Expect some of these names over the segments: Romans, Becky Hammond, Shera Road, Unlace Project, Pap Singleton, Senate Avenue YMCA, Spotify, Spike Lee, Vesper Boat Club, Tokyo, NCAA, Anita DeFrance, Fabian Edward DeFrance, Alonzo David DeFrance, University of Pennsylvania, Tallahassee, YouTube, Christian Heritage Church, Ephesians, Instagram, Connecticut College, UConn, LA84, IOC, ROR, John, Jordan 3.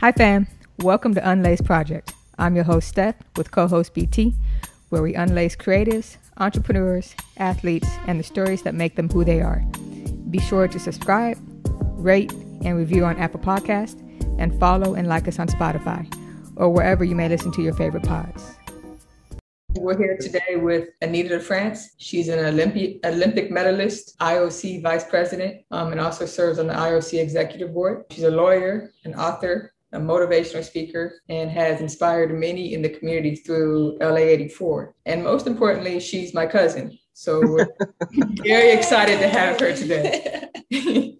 Hi fam, welcome to Unlace Project. I'm your host Steph with co-host BT, where we unlace creatives, entrepreneurs, athletes, and the stories that make them who they are. Be sure to subscribe, rate, and review on Apple Podcasts, and follow and like us on Spotify, or wherever you may listen to your favorite pods. We're here today with Anita DeFrance. She's an Olympic medalist, IOC vice president, and also serves on the IOC executive board. She's a lawyer, an author, a motivational speaker, and has inspired many in the community through LA84. And most importantly, she's my cousin. So we're very excited to have her today.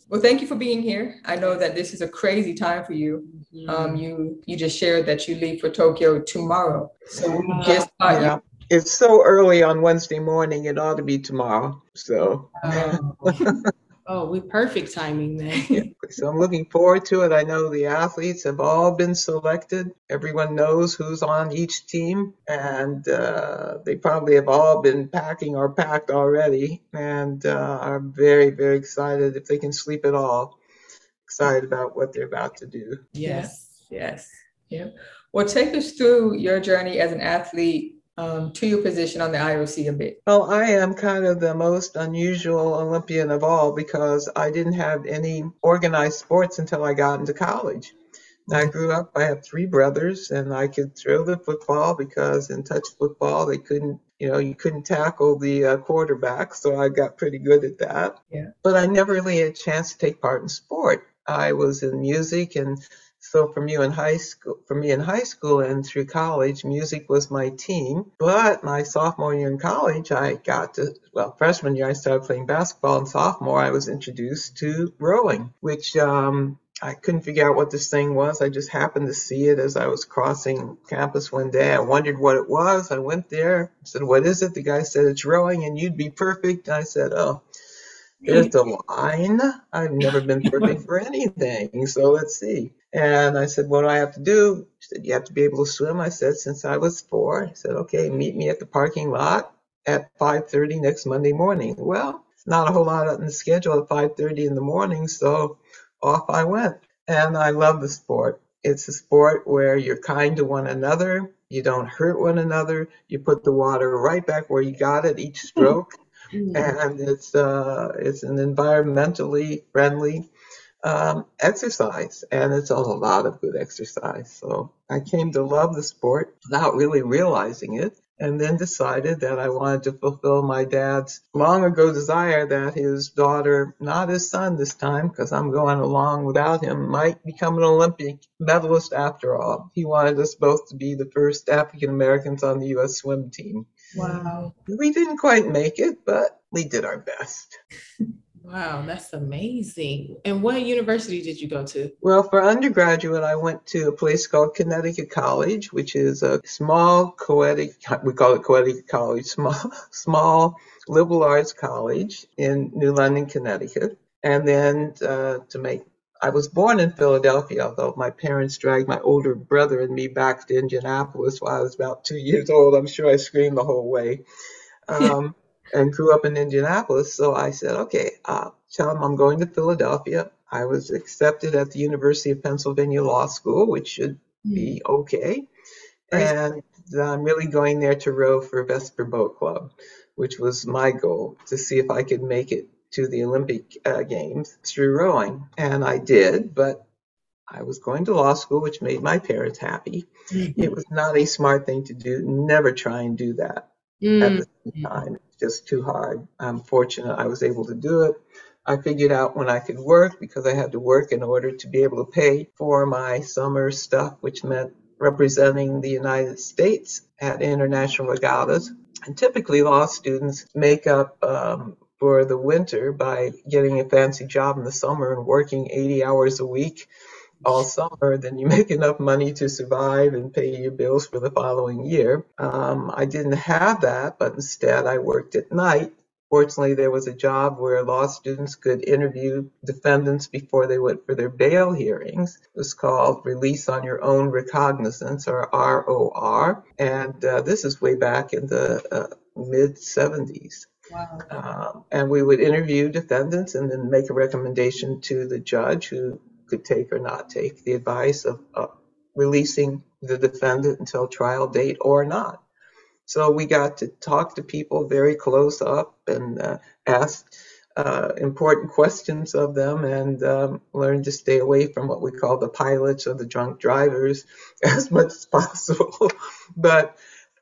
Well, thank you for being here. I know that this is a crazy time for you. Mm-hmm. You just shared that you leave for Tokyo tomorrow. So we just thought you. It's so early on Wednesday morning. It ought to be tomorrow. So. Oh, we perfect timing then. Yeah. So I'm looking forward to it. I know the athletes have all been selected. Everyone knows who's on each team, and they probably have all been packing or packed already, and are very, very excited if they can sleep at all. Excited about what they're about to do. Yes. Yeah. Well, take us through your journey as an athlete to your position on the IOC a bit. Well, I am kind of the most unusual Olympian of all because I didn't have any organized sports until I got into college. And I grew up, I have three brothers, and I could throw the football because in touch football, they couldn't, you couldn't tackle the quarterback. So I got pretty good at that. Yeah. But I never really had a chance to take part in sport. I was in music, and so for me in high school and through college, music was my team. But my sophomore year in college, freshman year, I started playing basketball, and sophomore, I was introduced to rowing, which I couldn't figure out what this thing was. I just happened to see it as I was crossing campus one day. I wondered what it was. I went there, said, "What is it?" The guy said, "It's rowing, and you'd be perfect." And I said, "Oh. There's a line. I've never been perfect for anything. So let's see." And I said, "What do I have to do?" She said, "You have to be able to swim." I said, "Since I was four." I said, "Okay, meet me at the parking lot at 5:30 next Monday morning." Well, not a whole lot on the schedule at 5:30 in the morning. So off I went. And I love the sport. It's a sport where you're kind to one another. You don't hurt one another. You put the water right back where you got it each stroke. And it's an environmentally friendly exercise, and it's a lot of good exercise. So I came to love the sport without really realizing it, and then decided that I wanted to fulfill my dad's long ago desire that his daughter, not his son this time, because I'm going along without him, might become an Olympic medalist after all. He wanted us both to be the first African Americans on the U.S. swim team. Wow. We didn't quite make it, but we did our best. Wow, that's amazing. And what university did you go to? Well, for undergraduate, I went to a place called Connecticut College, which is a small small liberal arts college in New London, Connecticut. And then I was born in Philadelphia, although my parents dragged my older brother and me back to Indianapolis when I was about 2 years old. I'm sure I screamed the whole way, and grew up in Indianapolis. So I said, "Okay, tell them I'm going to Philadelphia." I was accepted at the University of Pennsylvania Law School, which should be okay. And I'm really going there to row for Vesper Boat Club, which was my goal, to see if I could make it to the Olympic Games through rowing. And I did, but I was going to law school, which made my parents happy. Mm-hmm. It was not a smart thing to do. Never try and do that at the same time. It's just too hard. I'm fortunate I was able to do it. I figured out when I could work, because I had to work in order to be able to pay for my summer stuff, which meant representing the United States at international regattas. And typically law students make up for the winter by getting a fancy job in the summer and working 80 hours a week all summer. Then you make enough money to survive and pay your bills for the following year. I didn't have that, but instead I worked at night. Fortunately, there was a job where law students could interview defendants before they went for their bail hearings. It was called Release on Your Own Recognizance, or ROR. And this is way back in the mid-'70s. Wow. And we would interview defendants and then make a recommendation to the judge, who could take or not take the advice of releasing the defendant until trial date or not. So we got to talk to people very close up and asked important questions of them, and learned to stay away from what we call the pilots or the drunk drivers as much as possible. But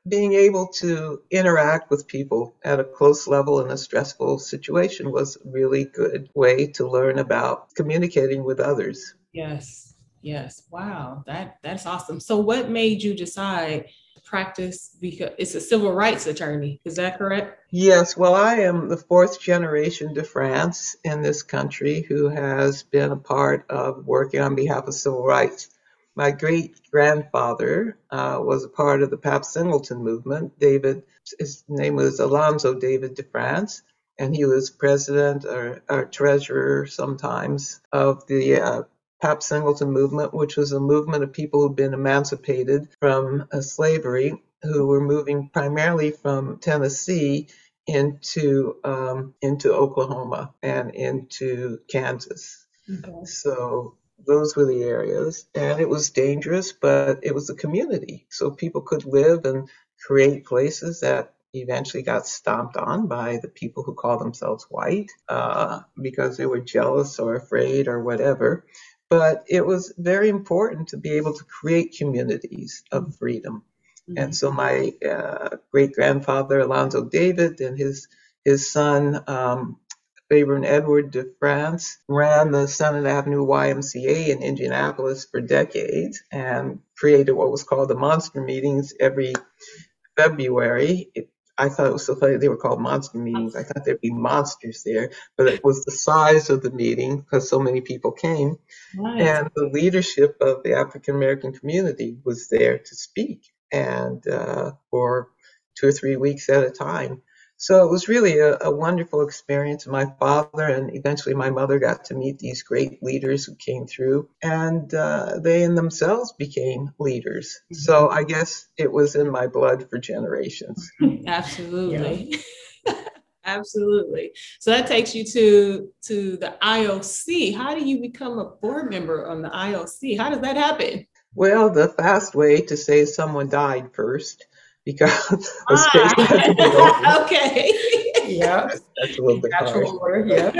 being able to interact with people at a close level in a stressful situation was a really good way to learn about communicating with others. Yes, yes. Wow, that's awesome. So what made you decide practice, because it's a civil rights attorney, is that correct? Yes, well, I am the fourth generation DeFrance in this country who has been a part of working on behalf of civil rights. My great-grandfather was a part of the Pap Singleton movement. His name was Alonzo David DeFrance, and he was president or treasurer sometimes of the Pap Singleton movement, which was a movement of people who'd been emancipated from slavery, who were moving primarily from Tennessee into Oklahoma and into Kansas. Okay. So those were the areas, and it was dangerous, but it was a community. So people could live and create places that eventually got stomped on by the people who call themselves white because they were jealous or afraid or whatever. But it was very important to be able to create communities of freedom. Mm-hmm. And so my great-grandfather, Alonzo David, and his son, Fabian Edward DeFrance, ran the Senate Avenue YMCA in Indianapolis for decades and created what was called the Monster Meetings every February. I thought it was so funny they were called Monster Meetings. I thought there'd be monsters there, but it was the size of the meeting because so many people came. Nice. And the leadership of the African-American community was there to speak, and for 2 or 3 weeks at a time. So it was really a wonderful experience. My father and eventually my mother got to meet these great leaders who came through, and they in themselves became leaders. Mm-hmm. So I guess it was in my blood for generations. Absolutely. Yeah. Absolutely. So that takes you to the IOC. How do you become a board member on the IOC? How does that happen? Well, the fast way to say someone died first. Because okay, yeah, that's a little bit hard. Yeah.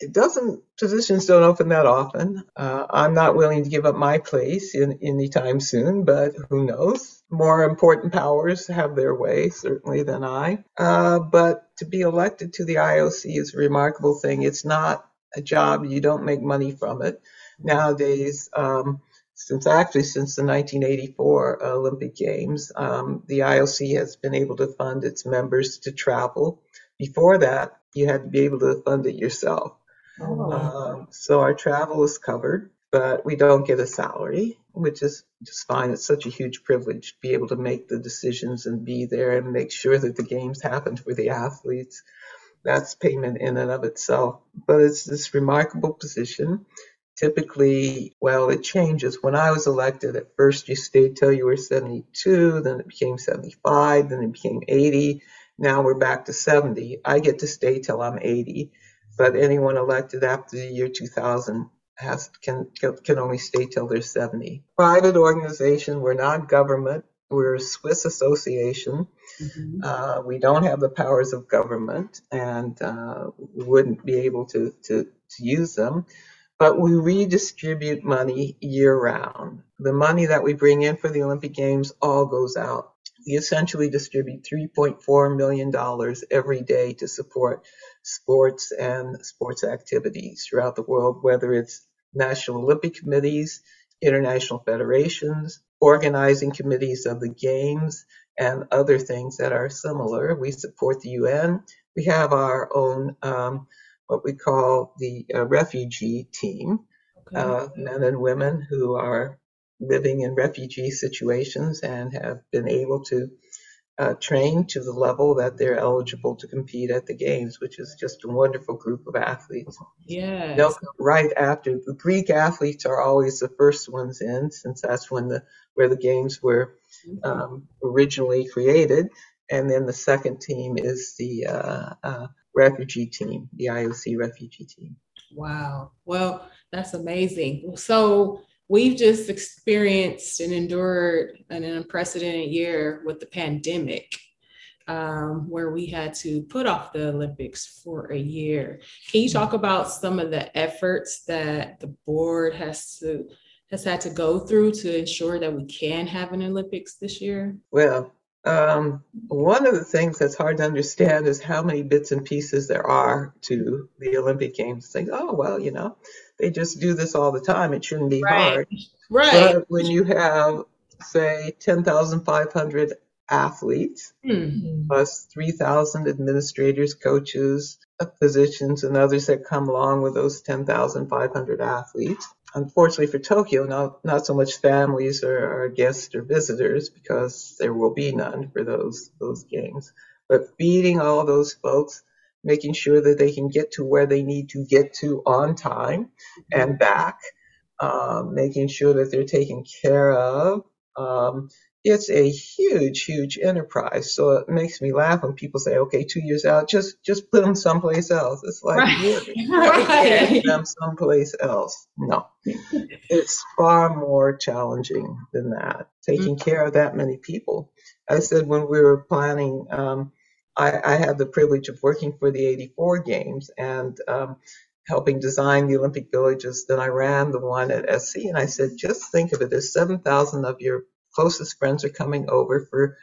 It doesn't. Positions don't open that often. I'm not willing to give up my place anytime soon, but who knows? More important powers have their way, certainly, than I. But to be elected to the IOC is a remarkable thing. It's not a job. You don't make money from it nowadays. Since the 1984 Olympic Games, the IOC has been able to fund its members to travel. Before that, you had to be able to fund it yourself. Oh. So our travel is covered, but we don't get a salary, which is just fine. It's such a huge privilege to be able to make the decisions and be there and make sure that the games happen for the athletes. That's payment in and of itself. But it's this remarkable position. Typically, well, it changes. When I was elected, at first you stayed till you were 72, then it became 75, then it became 80. Now we're back to 70. I get to stay till I'm 80, but anyone elected after the year 2000 can only stay till they're 70. Private organization, we're not government. We're a Swiss association. Mm-hmm. We don't have the powers of government, and we wouldn't be able to use them. But we redistribute money year-round. The money that we bring in for the Olympic Games all goes out. We essentially distribute $3.4 million every day to support sports and sports activities throughout the world, whether it's National Olympic Committees, international federations, organizing committees of the Games, and other things that are similar. We support the UN. We have our own what we call the refugee team, okay. Men and women who are living in refugee situations and have been able to train to the level that they're eligible to compete at the Games, which is just a wonderful group of athletes. Yes. They'll come right after. The Greek athletes are always the first ones in, since that's when where the Games were originally created. And then the second team is the refugee team, the IOC refugee team. Wow. Well, that's amazing. So we've just experienced and endured an unprecedented year with the pandemic, where we had to put off the Olympics for a year. Can you talk about some of the efforts that the board has had to go through to ensure that we can have an Olympics this year? Well, one of the things that's hard to understand is how many bits and pieces there are to the Olympic Games. It's like, oh, well, you know, they just do this all the time. It shouldn't be hard. Right. But when you have, say, 10,500 athletes, plus 3,000 administrators, coaches, physicians, and others that come along with those 10,500 athletes. Unfortunately for Tokyo, not so much families or guests or visitors, because there will be none for those games. But feeding all those folks, making sure that they can get to where they need to get to on time and back, making sure that they're taken care of. It's a huge, huge enterprise. So it makes me laugh when people say, okay, 2 years out, just put them someplace else. It's like, put them someplace else. No, it's far more challenging than that, taking care of that many people. I said when we were planning, I had the privilege of working for the 84 games and helping design the Olympic villages. Then I ran the one at SC, and I said, just think of it, there's 7,000 of your closest friends are coming over for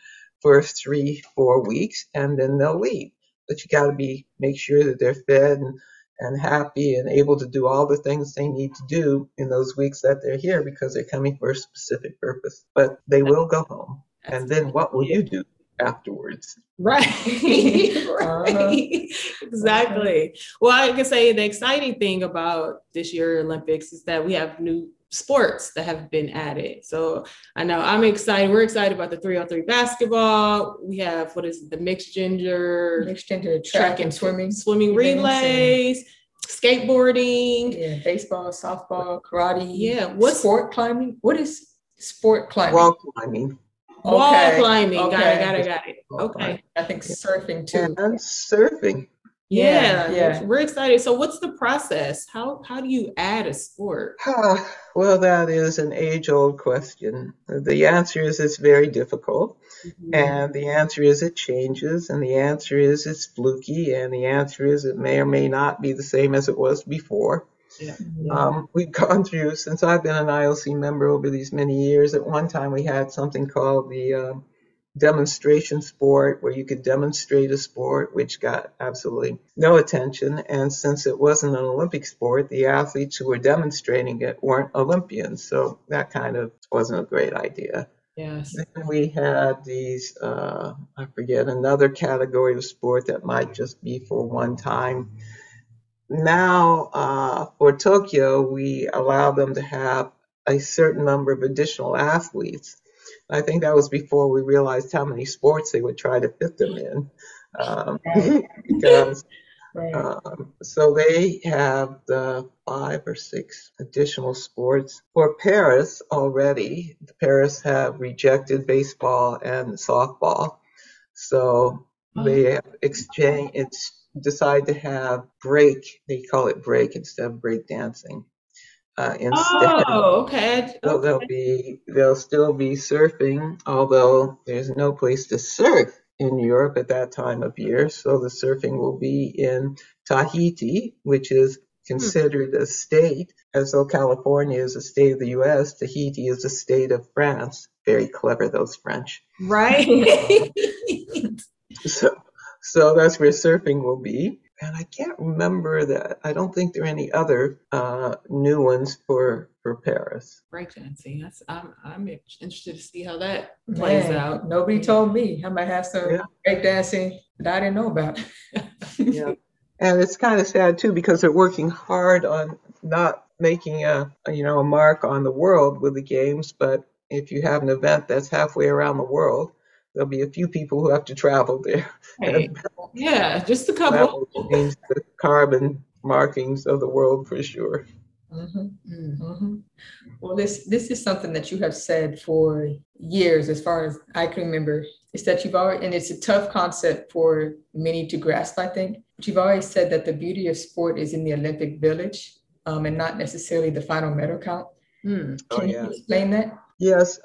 3-4 weeks, and then they'll leave. But you got to make sure that they're fed and happy and able to do all the things they need to do in those weeks that they're here, because they're coming for a specific purpose. But they will go home, and then what will you do afterwards? Right. Exactly. Well, I can say the exciting thing about this year's Olympics is that we have new sports that have been added. So I know I'm excited. We're excited about the 3-on-3 basketball. We have, what is it, the mixed gender track and swimming relays, skateboarding, baseball, softball, karate. Yeah. What's sport climbing? What is sport climbing? Wall climbing. Okay. Wall climbing. Okay. Got it. Okay. I think surfing too. And surfing. Yeah. We're excited. So what's the process? How do you add a sport? Well, that is an age-old question. The answer is it's very difficult. And the answer is it changes. And the answer is it's fluky. And the answer is it may or may not be the same as it was before. We've gone through, since I've been an IOC member over these many years, at one time we had something called the demonstration sport, where you could demonstrate a sport, which got absolutely no attention. And since it wasn't an Olympic sport, the athletes who were demonstrating it weren't Olympians. So that kind of wasn't a great idea. Yes. Then we had these, I forget, another category of sport that might just be for one time. Now, for Tokyo, we allow them to have a certain number of additional athletes. I think that was before we realized how many sports they would try to fit them in. So they have the 5 or 6 additional sports. For Paris already, Paris have rejected baseball and softball. So they have decide to have break. They call it break instead of break dancing. So there'll still be surfing, although there's no place to surf in Europe at that time of year. So the surfing will be in Tahiti, which is considered a state. As though California is a state of the U.S., Tahiti is a state of France. Very clever, those French. Right. So that's where surfing will be. And I can't remember that. I don't think there are any other new ones for Paris. Breakdancing. I'm interested to see how that plays out. Nobody told me. I might have some breakdancing that I didn't know about. And it's kind of sad too, because they're working hard on not making a mark on the world with the games. But if you have an event that's halfway around the world, there'll be a few people who have to travel there. Right. Just a couple. The carbon markings of the world for sure. Well, this is something that you have said for years, as far as I can remember. It's that you've always, and it's a tough concept for many to grasp, I think. Jivare said that the beauty of sport is in the Olympic Village and not necessarily the final medal count. Can you explain that? Yes.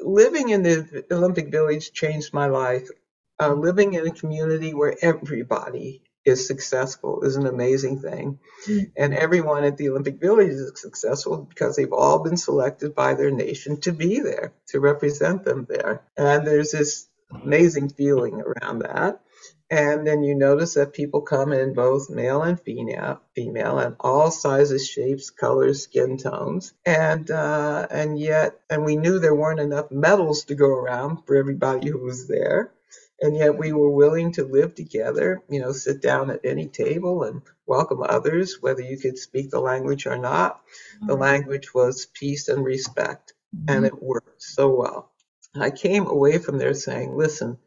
Living in the Olympic Village changed my life. Living in a community where everybody is successful is an amazing thing. And everyone at the Olympic Village is successful because they've all been selected by their nation to be there, to represent them there. And there's this amazing feeling around that. And then you notice that people come in both male and female, and all sizes, shapes, colors, skin tones. And we knew there weren't enough medals to go around for everybody who was there. And yet we were willing to live together, sit down at any table and welcome others, whether you could speak the language or not. The language was peace and respect, and it worked so well. I came away from there saying, listen,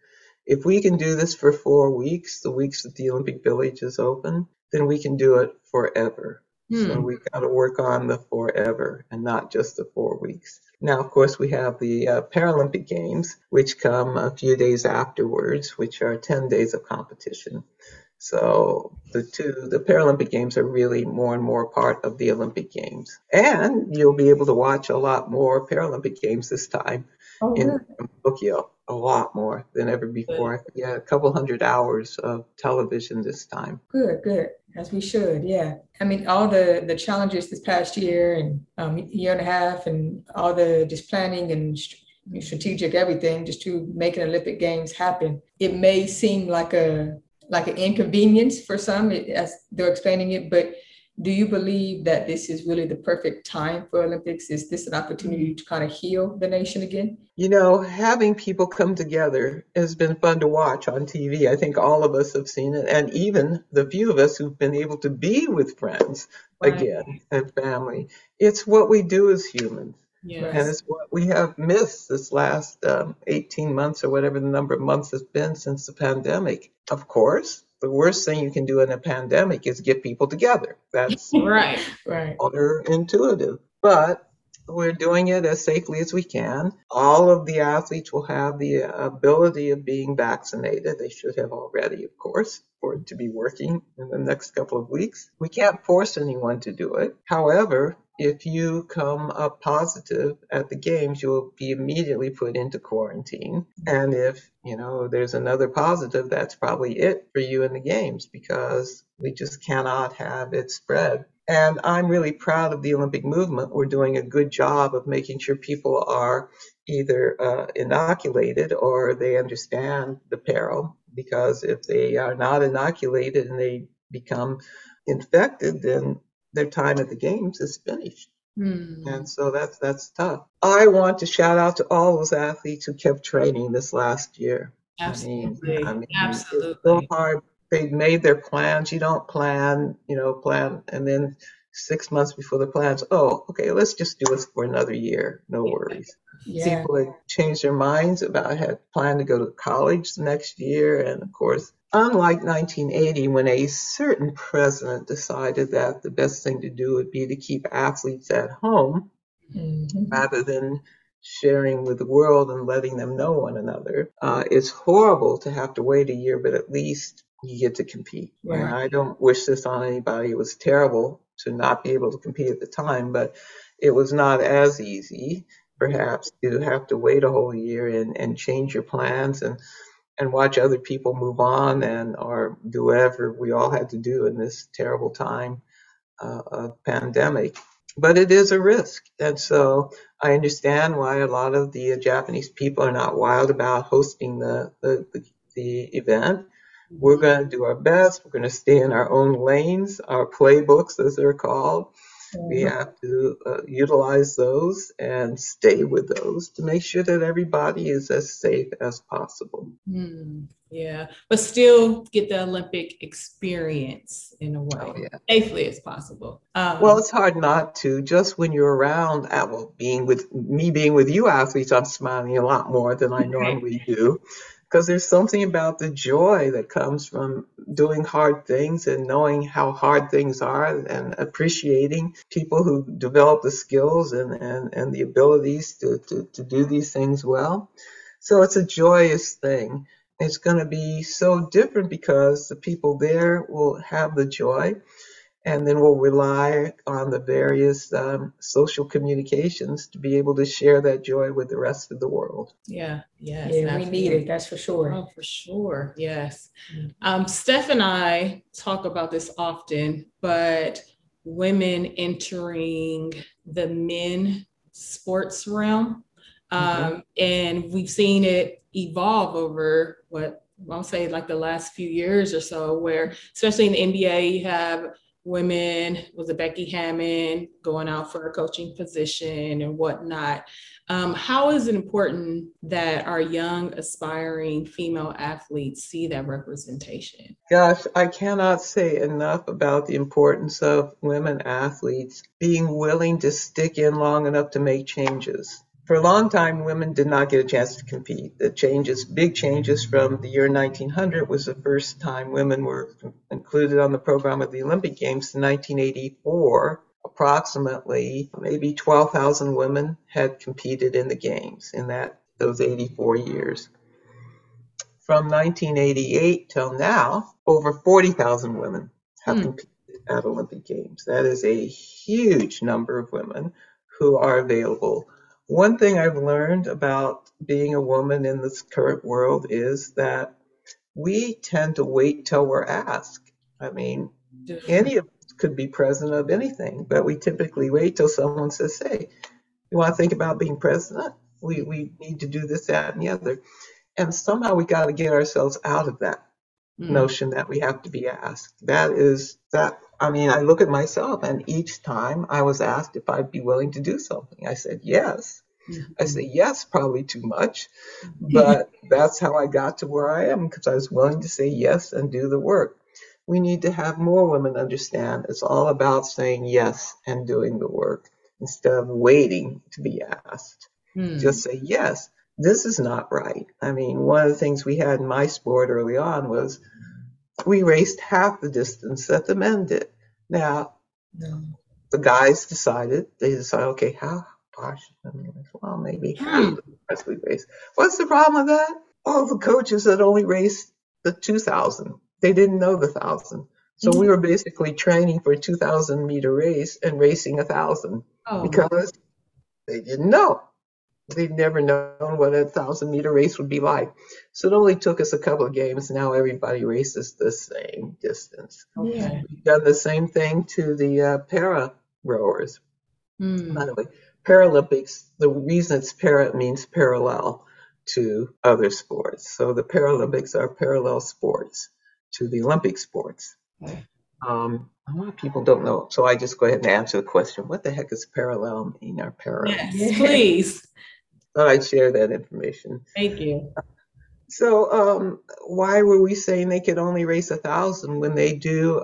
if we can do this for 4 weeks, the weeks that the Olympic Village is open, then we can do it forever. So we've got to work on the forever and not just the 4 weeks. Now, of course, we have the Paralympic Games, which come a few days afterwards, which are 10 days of competition. So the Paralympic Games are really more and more part of the Olympic Games. And you'll be able to watch a lot more Paralympic Games this time in Tokyo, a lot more than ever before. Good. Yeah, a couple 100 hours of television this time. Good. As we should, yeah. I mean, all the challenges this past year and year and a half and all the just planning and strategic everything just to make an Olympic Games happen. It may seem like an inconvenience for some as they're explaining it, but do you believe that this is really the perfect time for Olympics? Is this an opportunity to kind of heal the nation again? Having people come together has been fun to watch on TV. I think all of us have seen it. And even the few of us who've been able to be with friends again and family. It's what we do as humans. Yes. And it's what we have missed this last 18 months or whatever the number of months has been since the pandemic. Of course, the worst thing you can do in a pandemic is get people together. That's right. Counterintuitive. But we're doing it as safely as we can. All of the athletes will have the ability of being vaccinated. They should have already, of course, for it to be working in the next couple of weeks. We can't force anyone to do it. However, if you come up positive at the games, you will be immediately put into quarantine. And if, there's another positive, that's probably it for you in the games because we just cannot have it spread. And I'm really proud of the Olympic movement. We're doing a good job of making sure people are either inoculated or they understand the peril, because if they are not inoculated and they become infected, then their time at the games is finished. And so that's tough. I want to shout out to all those athletes who kept training this last year. Absolutely. I mean, absolutely. It's so hard. They made their plans. You don't plan. And then 6 months before the plans, let's just do it for another year. No worries. Yeah. People had changed their minds had planned to go to college next year. And of course, unlike 1980, when a certain president decided that the best thing to do would be to keep athletes at home rather than sharing with the world and letting them know one another, it's horrible to have to wait a year, but at least you get to compete. Right. And I don't wish this on anybody. It was terrible to not be able to compete at the time, but it was not as easy, perhaps, to have to wait a whole year and change your plans and watch other people move on or do whatever we all had to do in this terrible time of pandemic. But it is a risk. And so I understand why a lot of the Japanese people are not wild about hosting the event. We're going to do our best. We're going to stay in our own lanes, our playbooks, as they're called. We have to utilize those and stay with those to make sure that everybody is as safe as possible. Yeah, but still get the Olympic experience in a way, safely as possible. It's hard not to. Just when you're around, being with you athletes, I'm smiling a lot more than I normally do. Because there's something about the joy that comes from doing hard things and knowing how hard things are and appreciating people who develop the skills and the abilities to do these things well. So it's a joyous thing. It's going to be so different because the people there will have the joy, and then we'll rely on the various social communications to be able to share that joy with the rest of the world. Yeah, yes, yeah, absolutely. We need it, that's for sure. Oh, for sure, yes. Steph and I talk about this often, but women entering the men's sports realm, and we've seen it evolve over what I'll say like the last few years or so, where especially in the NBA you have women, was it Becky Hammond going out for a coaching position and whatnot. How is it important that our young aspiring female athletes see that representation? Gosh, I cannot say enough about the importance of women athletes being willing to stick in long enough to make changes. For a long time, women did not get a chance to compete. The changes, big changes from the year 1900 was the first time women were included on the program of the Olympic Games. In 1984, approximately maybe 12,000 women had competed in the Games in those 84 years. From 1988 till now, over 40,000 women have competed at Olympic Games. That is a huge number of women who are available. One thing I've learned about being a woman in this current world is that we tend to wait till we're asked. I mean, any of us could be president of anything, but we typically wait till someone says, hey, you want to think about being president? We need to do this, that, and the other. And somehow we got to get ourselves out of that notion that we have to be asked. I mean, I look at myself, and each time I was asked if I'd be willing to do something, I said yes. I said yes, probably too much, but that's how I got to where I am, because I was willing to say yes and do the work. We need to have more women understand it's all about saying yes and doing the work instead of waiting to be asked. Just say yes. This is not right. I mean, one of the things we had in my sport early on was we raced half the distance that the men did. Now, the guys decided, okay, how gosh, I mean, well, maybe half the rest we raced. What's the problem with that? All the coaches that only raced the 2,000, they didn't know the 1,000. So we were basically training for a 2,000 meter race and racing 1,000 because they didn't know. They'd never known what a 1,000-meter race would be like. So it only took us a couple of games. Now everybody races the same distance. Okay. We've done the same thing to the para rowers. By the way, Paralympics, the reason it's para means parallel to other sports. So the Paralympics are parallel sports to the Olympic sports. Okay. A lot of people don't know, so I just go ahead and answer the question. What the heck is parallel mean or para? Yes, please. Thought I'd share that information. Thank you. So why were we saying they could only race 1,000 when they do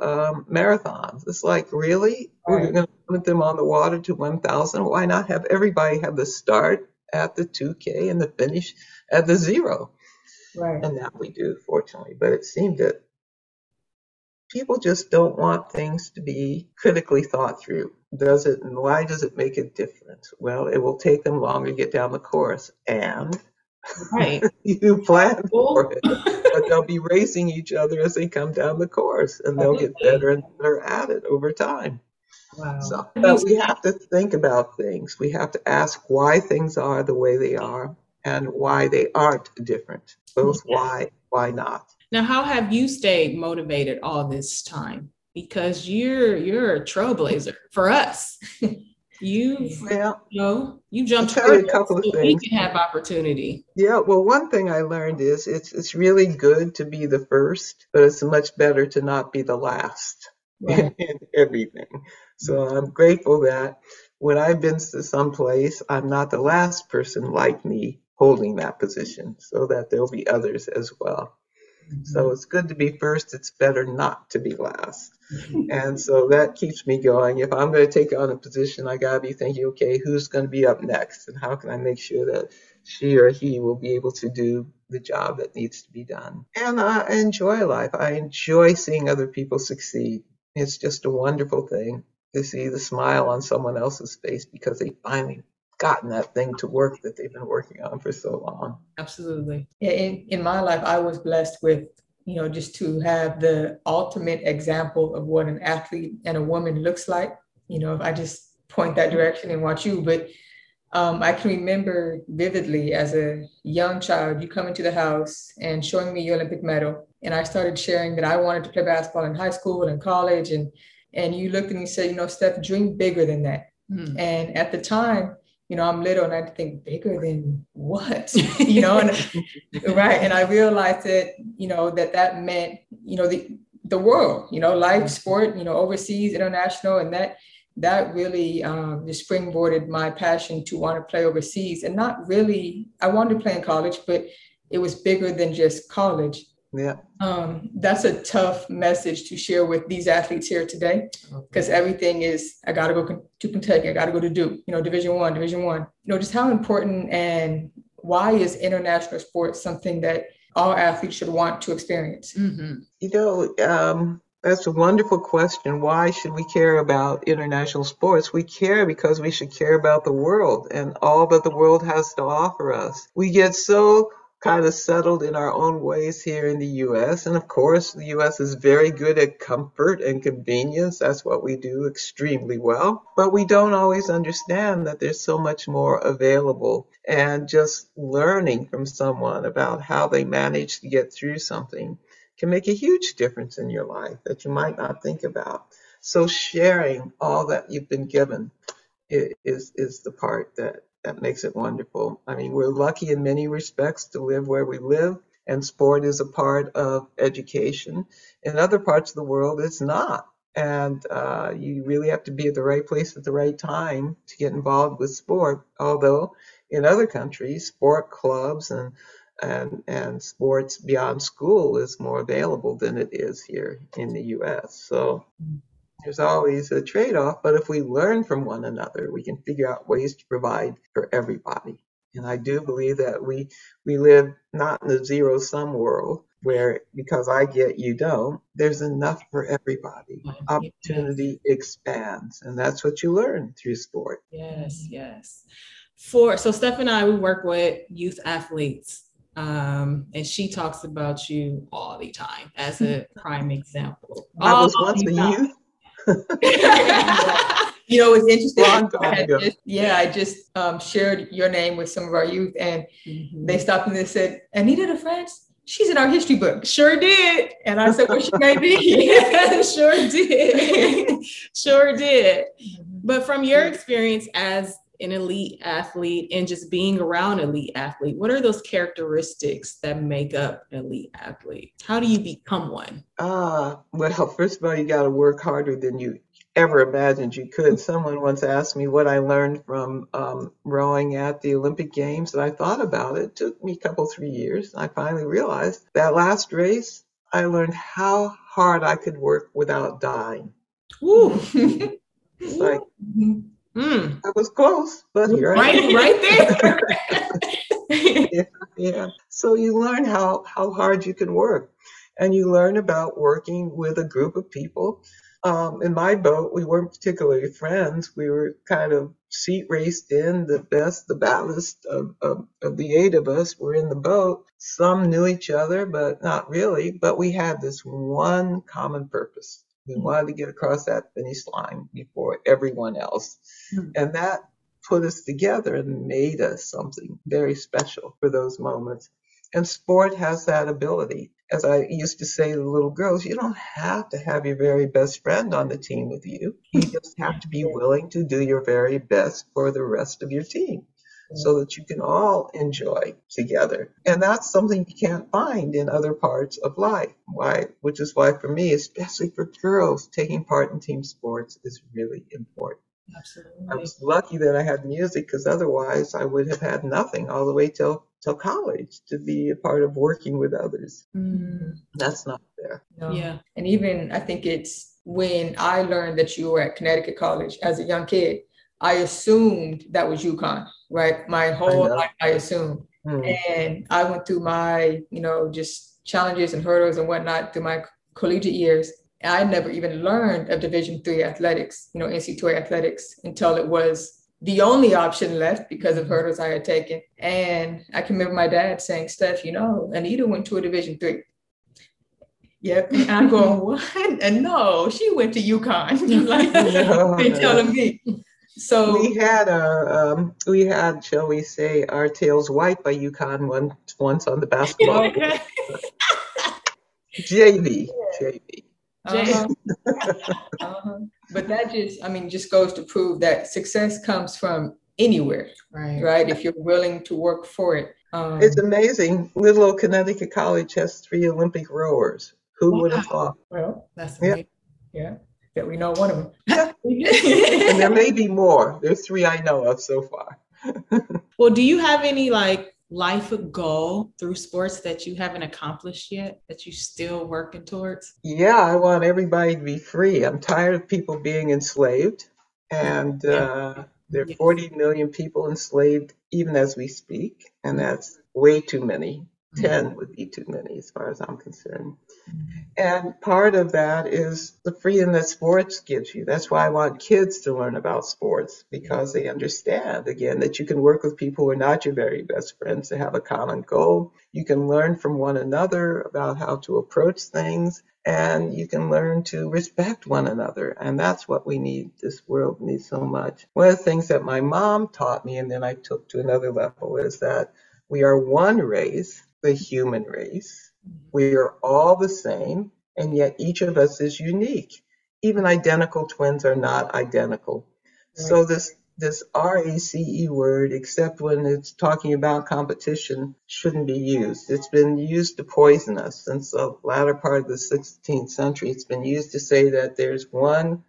marathons? It's like, really? Right. We're going to put them on the water to 1,000? Why not have everybody have the start at the 2K and the finish at the 0? Right. And that we do, fortunately. But it seemed that people just don't want things to be critically thought through. Does it, and why does it make a difference? Well, it will take them longer to get down the course, and you plan for it. But they'll be racing each other as they come down the course, and they'll get better and better at it over time. Wow. So, but we have to think about things. We have to ask why things are the way they are and why they aren't different. Both why not. Now, how have you stayed motivated all this time? Because you're a trailblazer for us. You jumped through so we can have opportunity. Yeah, well, one thing I learned is it's really good to be the first, but it's much better to not be the last in everything. So I'm grateful that when I've been to some place, I'm not the last person like me holding that position, so that there'll be others as well. So it's good to be first. It's better not to be last. And so that keeps me going. If I'm going to take on a position, I got to be thinking, okay, who's going to be up next? And how can I make sure that she or he will be able to do the job that needs to be done? And I enjoy life. I enjoy seeing other people succeed. It's just a wonderful thing to see the smile on someone else's face because they finally gotten that thing to work that they've been working on for so long. Absolutely. In my life, I was blessed with, you know, just to have the ultimate example of what an athlete and a woman looks like. You know, if I just point that direction and watch you, but I can remember vividly as a young child, you coming to the house and showing me your Olympic medal. And I started sharing that I wanted to play basketball in high school and college. And you looked at me and said, you know, Steph, dream bigger than that. Mm. And at the time, you know, I'm little and I think bigger than what, you know, and, right. And I realized that, you know, that meant, you know, the world, you know, life, sport, you know, overseas, international. And that really just springboarded my passion to want to play overseas. And not really, I wanted to play in college, but it was bigger than just college. Yeah. That's a tough message to share with these athletes here today, because everything is, I got to go to Kentucky, I got to go to Duke, you know, Division I, you know, just how important and why is international sports something that all athletes should want to experience? Mm-hmm. You know, that's a wonderful question. Why should we care about international sports? We care because we should care about the world and all that the world has to offer us. We get so kind of settled in our own ways here in the U.S. And of course, the U.S. is very good at comfort and convenience. That's what we do extremely well. But we don't always understand that there's so much more available. And just learning from someone about how they manage to get through something can make a huge difference in your life that you might not think about. So sharing all that you've been given is the part that makes it wonderful. I mean, we're lucky in many respects to live where we live, and sport is a part of education. In other parts of the world, it's not. And you really have to be at the right place at the right time to get involved with sport. Although in other countries, sport clubs and sports beyond school is more available than it is here in the U.S. So there's always a trade-off, but if we learn from one another, we can figure out ways to provide for everybody. And I do believe that we live not in a zero-sum world where because I get, you don't, there's enough for everybody. Opportunity expands, and that's what you learn through sport. Yes, yes. So Steph and I, we work with youth athletes. And she talks about you all the time as a prime example. I was once a youth. You know, it's interesting. I just shared your name with some of our youth, and they stopped and they said, Anita DeFrance, she's in our history book. Sure did. And I said, well, she may be. Sure did. But from your experience as an elite athlete and just being around elite athlete, what are those characteristics that make up an elite athlete? How do you become one? Well, first of all, you got to work harder than you ever imagined you could. Someone once asked me what I learned from rowing at the Olympic Games, and I thought about it. It took me a couple, 3 years. And I finally realized that last race, I learned how hard I could work without dying. Ooh. It's like... Mm. I was close, but here I am. Right there. Yeah. So you learn how hard you can work, and you learn about working with a group of people. In my boat, we weren't particularly friends. We were kind of seat raced in. The baddest of the 8 of us were in the boat. Some knew each other, but not really. But we had this one common purpose. We wanted to get across that finish line before everyone else. Mm-hmm. And that put us together and made us something very special for those moments. And sport has that ability. As I used to say to the little girls, you don't have to have your very best friend on the team with you. You just have to be willing to do your very best for the rest of your team, so that you can all enjoy together. And that's something you can't find in other parts of life, which is why for me, especially for girls, taking part in team sports is really important. Absolutely. I was lucky that I had music, because otherwise I would have had nothing all the way till college to be a part of working with others. Mm. That's not there. No. Yeah. And even I think it's when I learned that you were at Connecticut College as a young kid, I assumed that was UConn, right? My whole life, I assumed. Mm. And I went through my, you know, just challenges and hurdles and whatnot through my collegiate years. I never even learned of Division III athletics, you know, NCAA athletics, until it was the only option left because of hurdles I had taken. And I can remember my dad saying, "Steph, you know, Anita went to a Division III." Yep. And I'm going, "What?" And no, she went to UConn. Like, they're telling me. So we had shall we say, our tails wiped by UConn once on the basketball. JV. But that just goes to prove that success comes from anywhere, right? If you're willing to work for it. It's amazing. Little old Connecticut College has 3 Olympic rowers. Who would have thought? Well, that's amazing. Yeah. That we know one of them. And there may be more. There's 3 I know of so far. Well, do you have any life goal through sports that you haven't accomplished yet, that you're still working towards? Yeah, I want everybody to be free. I'm tired of people being enslaved. And there are 40 million people enslaved even as we speak. And that's way too many. 10 would be too many as far as I'm concerned. And part of that is the freedom that sports gives you. That's why I want kids to learn about sports, because they understand, again, that you can work with people who are not your very best friends to have a common goal. You can learn from one another about how to approach things, and you can learn to respect one another. And that's what we need. This world needs so much. One of the things that my mom taught me, and then I took to another level, is that we are one race, the human race. We are all the same, and yet each of us is unique. Even identical twins are not identical. Right. So this RACE word, except when it's talking about competition, shouldn't be used. It's been used to poison us since the latter part of the 16th century. It's been used to say that there's one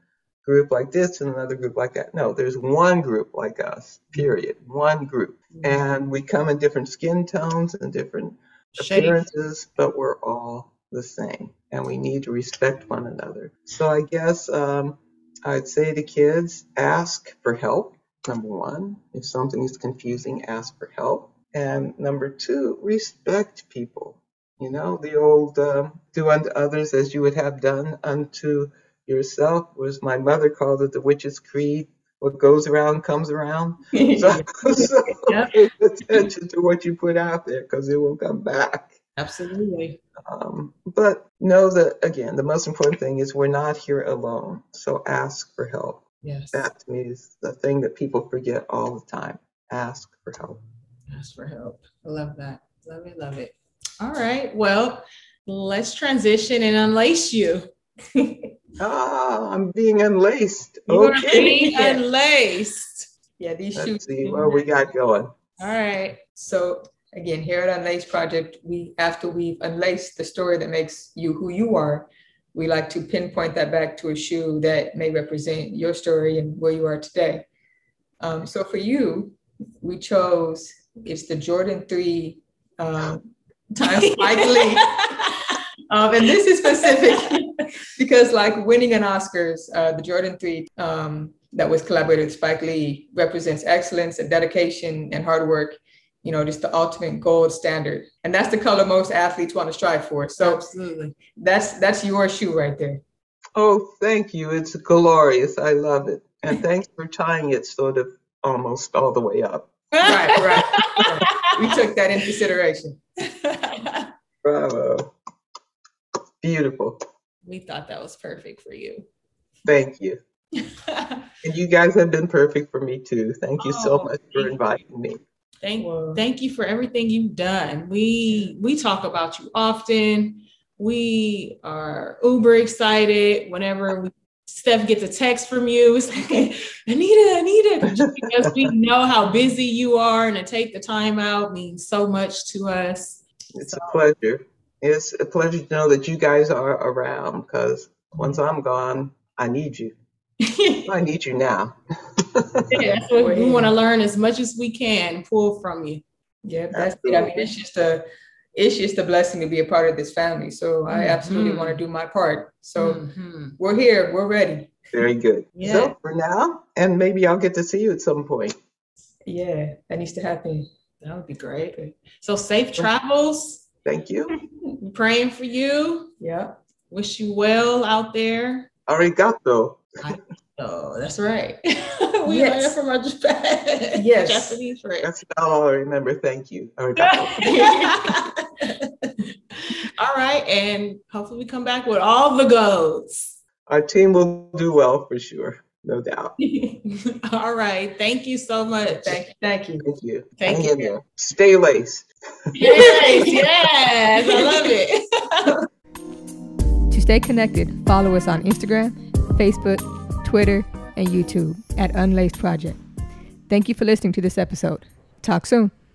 group like this and another group like that. No, there's one group like us, period. One group. And we come in different skin tones and different appearances, but we're all the same, and we need to respect one another. So I guess I'd say to kids, ask for help. Number one, if something is confusing, ask for help. And number two, respect people. You know, the old do unto others as you would have done unto yourself was, my mother called it, the witch's creed. What goes around comes around. So pay attention to what you put out there, because it will come back. Absolutely. But know that, again, the most important thing is we're not here alone. So ask for help. Yes. That to me is the thing that people forget all the time. Ask for help. Ask for help. I love that. Love it. All right. Well, let's transition and unlace you. I'm being unlaced. Unlaced. Yeah, these shoes. Let's see what we got going. All right. So again, here at Unlace Project, after we've unlaced the story that makes you who you are, we like to pinpoint that back to a shoe that may represent your story and where you are today. So for you, we chose, it's the Jordan 3 times Spike Lee. And this is specific because, winning an Oscars, the Jordan 3 that was collaborated with Spike Lee represents excellence and dedication and hard work, just the ultimate gold standard. And that's the color most athletes want to strive for. So absolutely, that's your shoe right there. Oh, thank you. It's glorious. I love it. And thanks for tying it sort of almost all the way up. Right. We took that into consideration. Bravo. Beautiful. We thought that was perfect for you. Thank you. And you guys have been perfect for me too. Thank you so much for inviting me. Thank you for everything you've done. We talk about you often. We are uber excited whenever Steph gets a text from you. It's like, Anita, because we know how busy you are, and to take the time out means so much to us. It's a pleasure. It's a pleasure to know that you guys are around, because once I'm gone, I need you. I need you now. That's what we want to learn as much as we can, pull from you. Yeah, that's it. I mean, it's just a blessing to be a part of this family. So I absolutely want to do my part. So we're here. We're ready. Very good. Yeah. So for now, and maybe I'll get to see you at some point. Yeah, that needs to happen. That would be great. So safe travels. Thank you. I'm praying for you. Yeah. Wish you well out there. Arigato. That's right. we learned from our Japanese friends. That's all I remember. Thank you. All right. All right. And hopefully we come back with all the goals. Our team will do well for sure. No doubt. All right. Thank you so much. Thank you. Stay laced. Yes. I love it. To stay connected, follow us on Instagram, Facebook, Twitter, and YouTube at Unlace Project. Thank you for listening to this episode. Talk soon.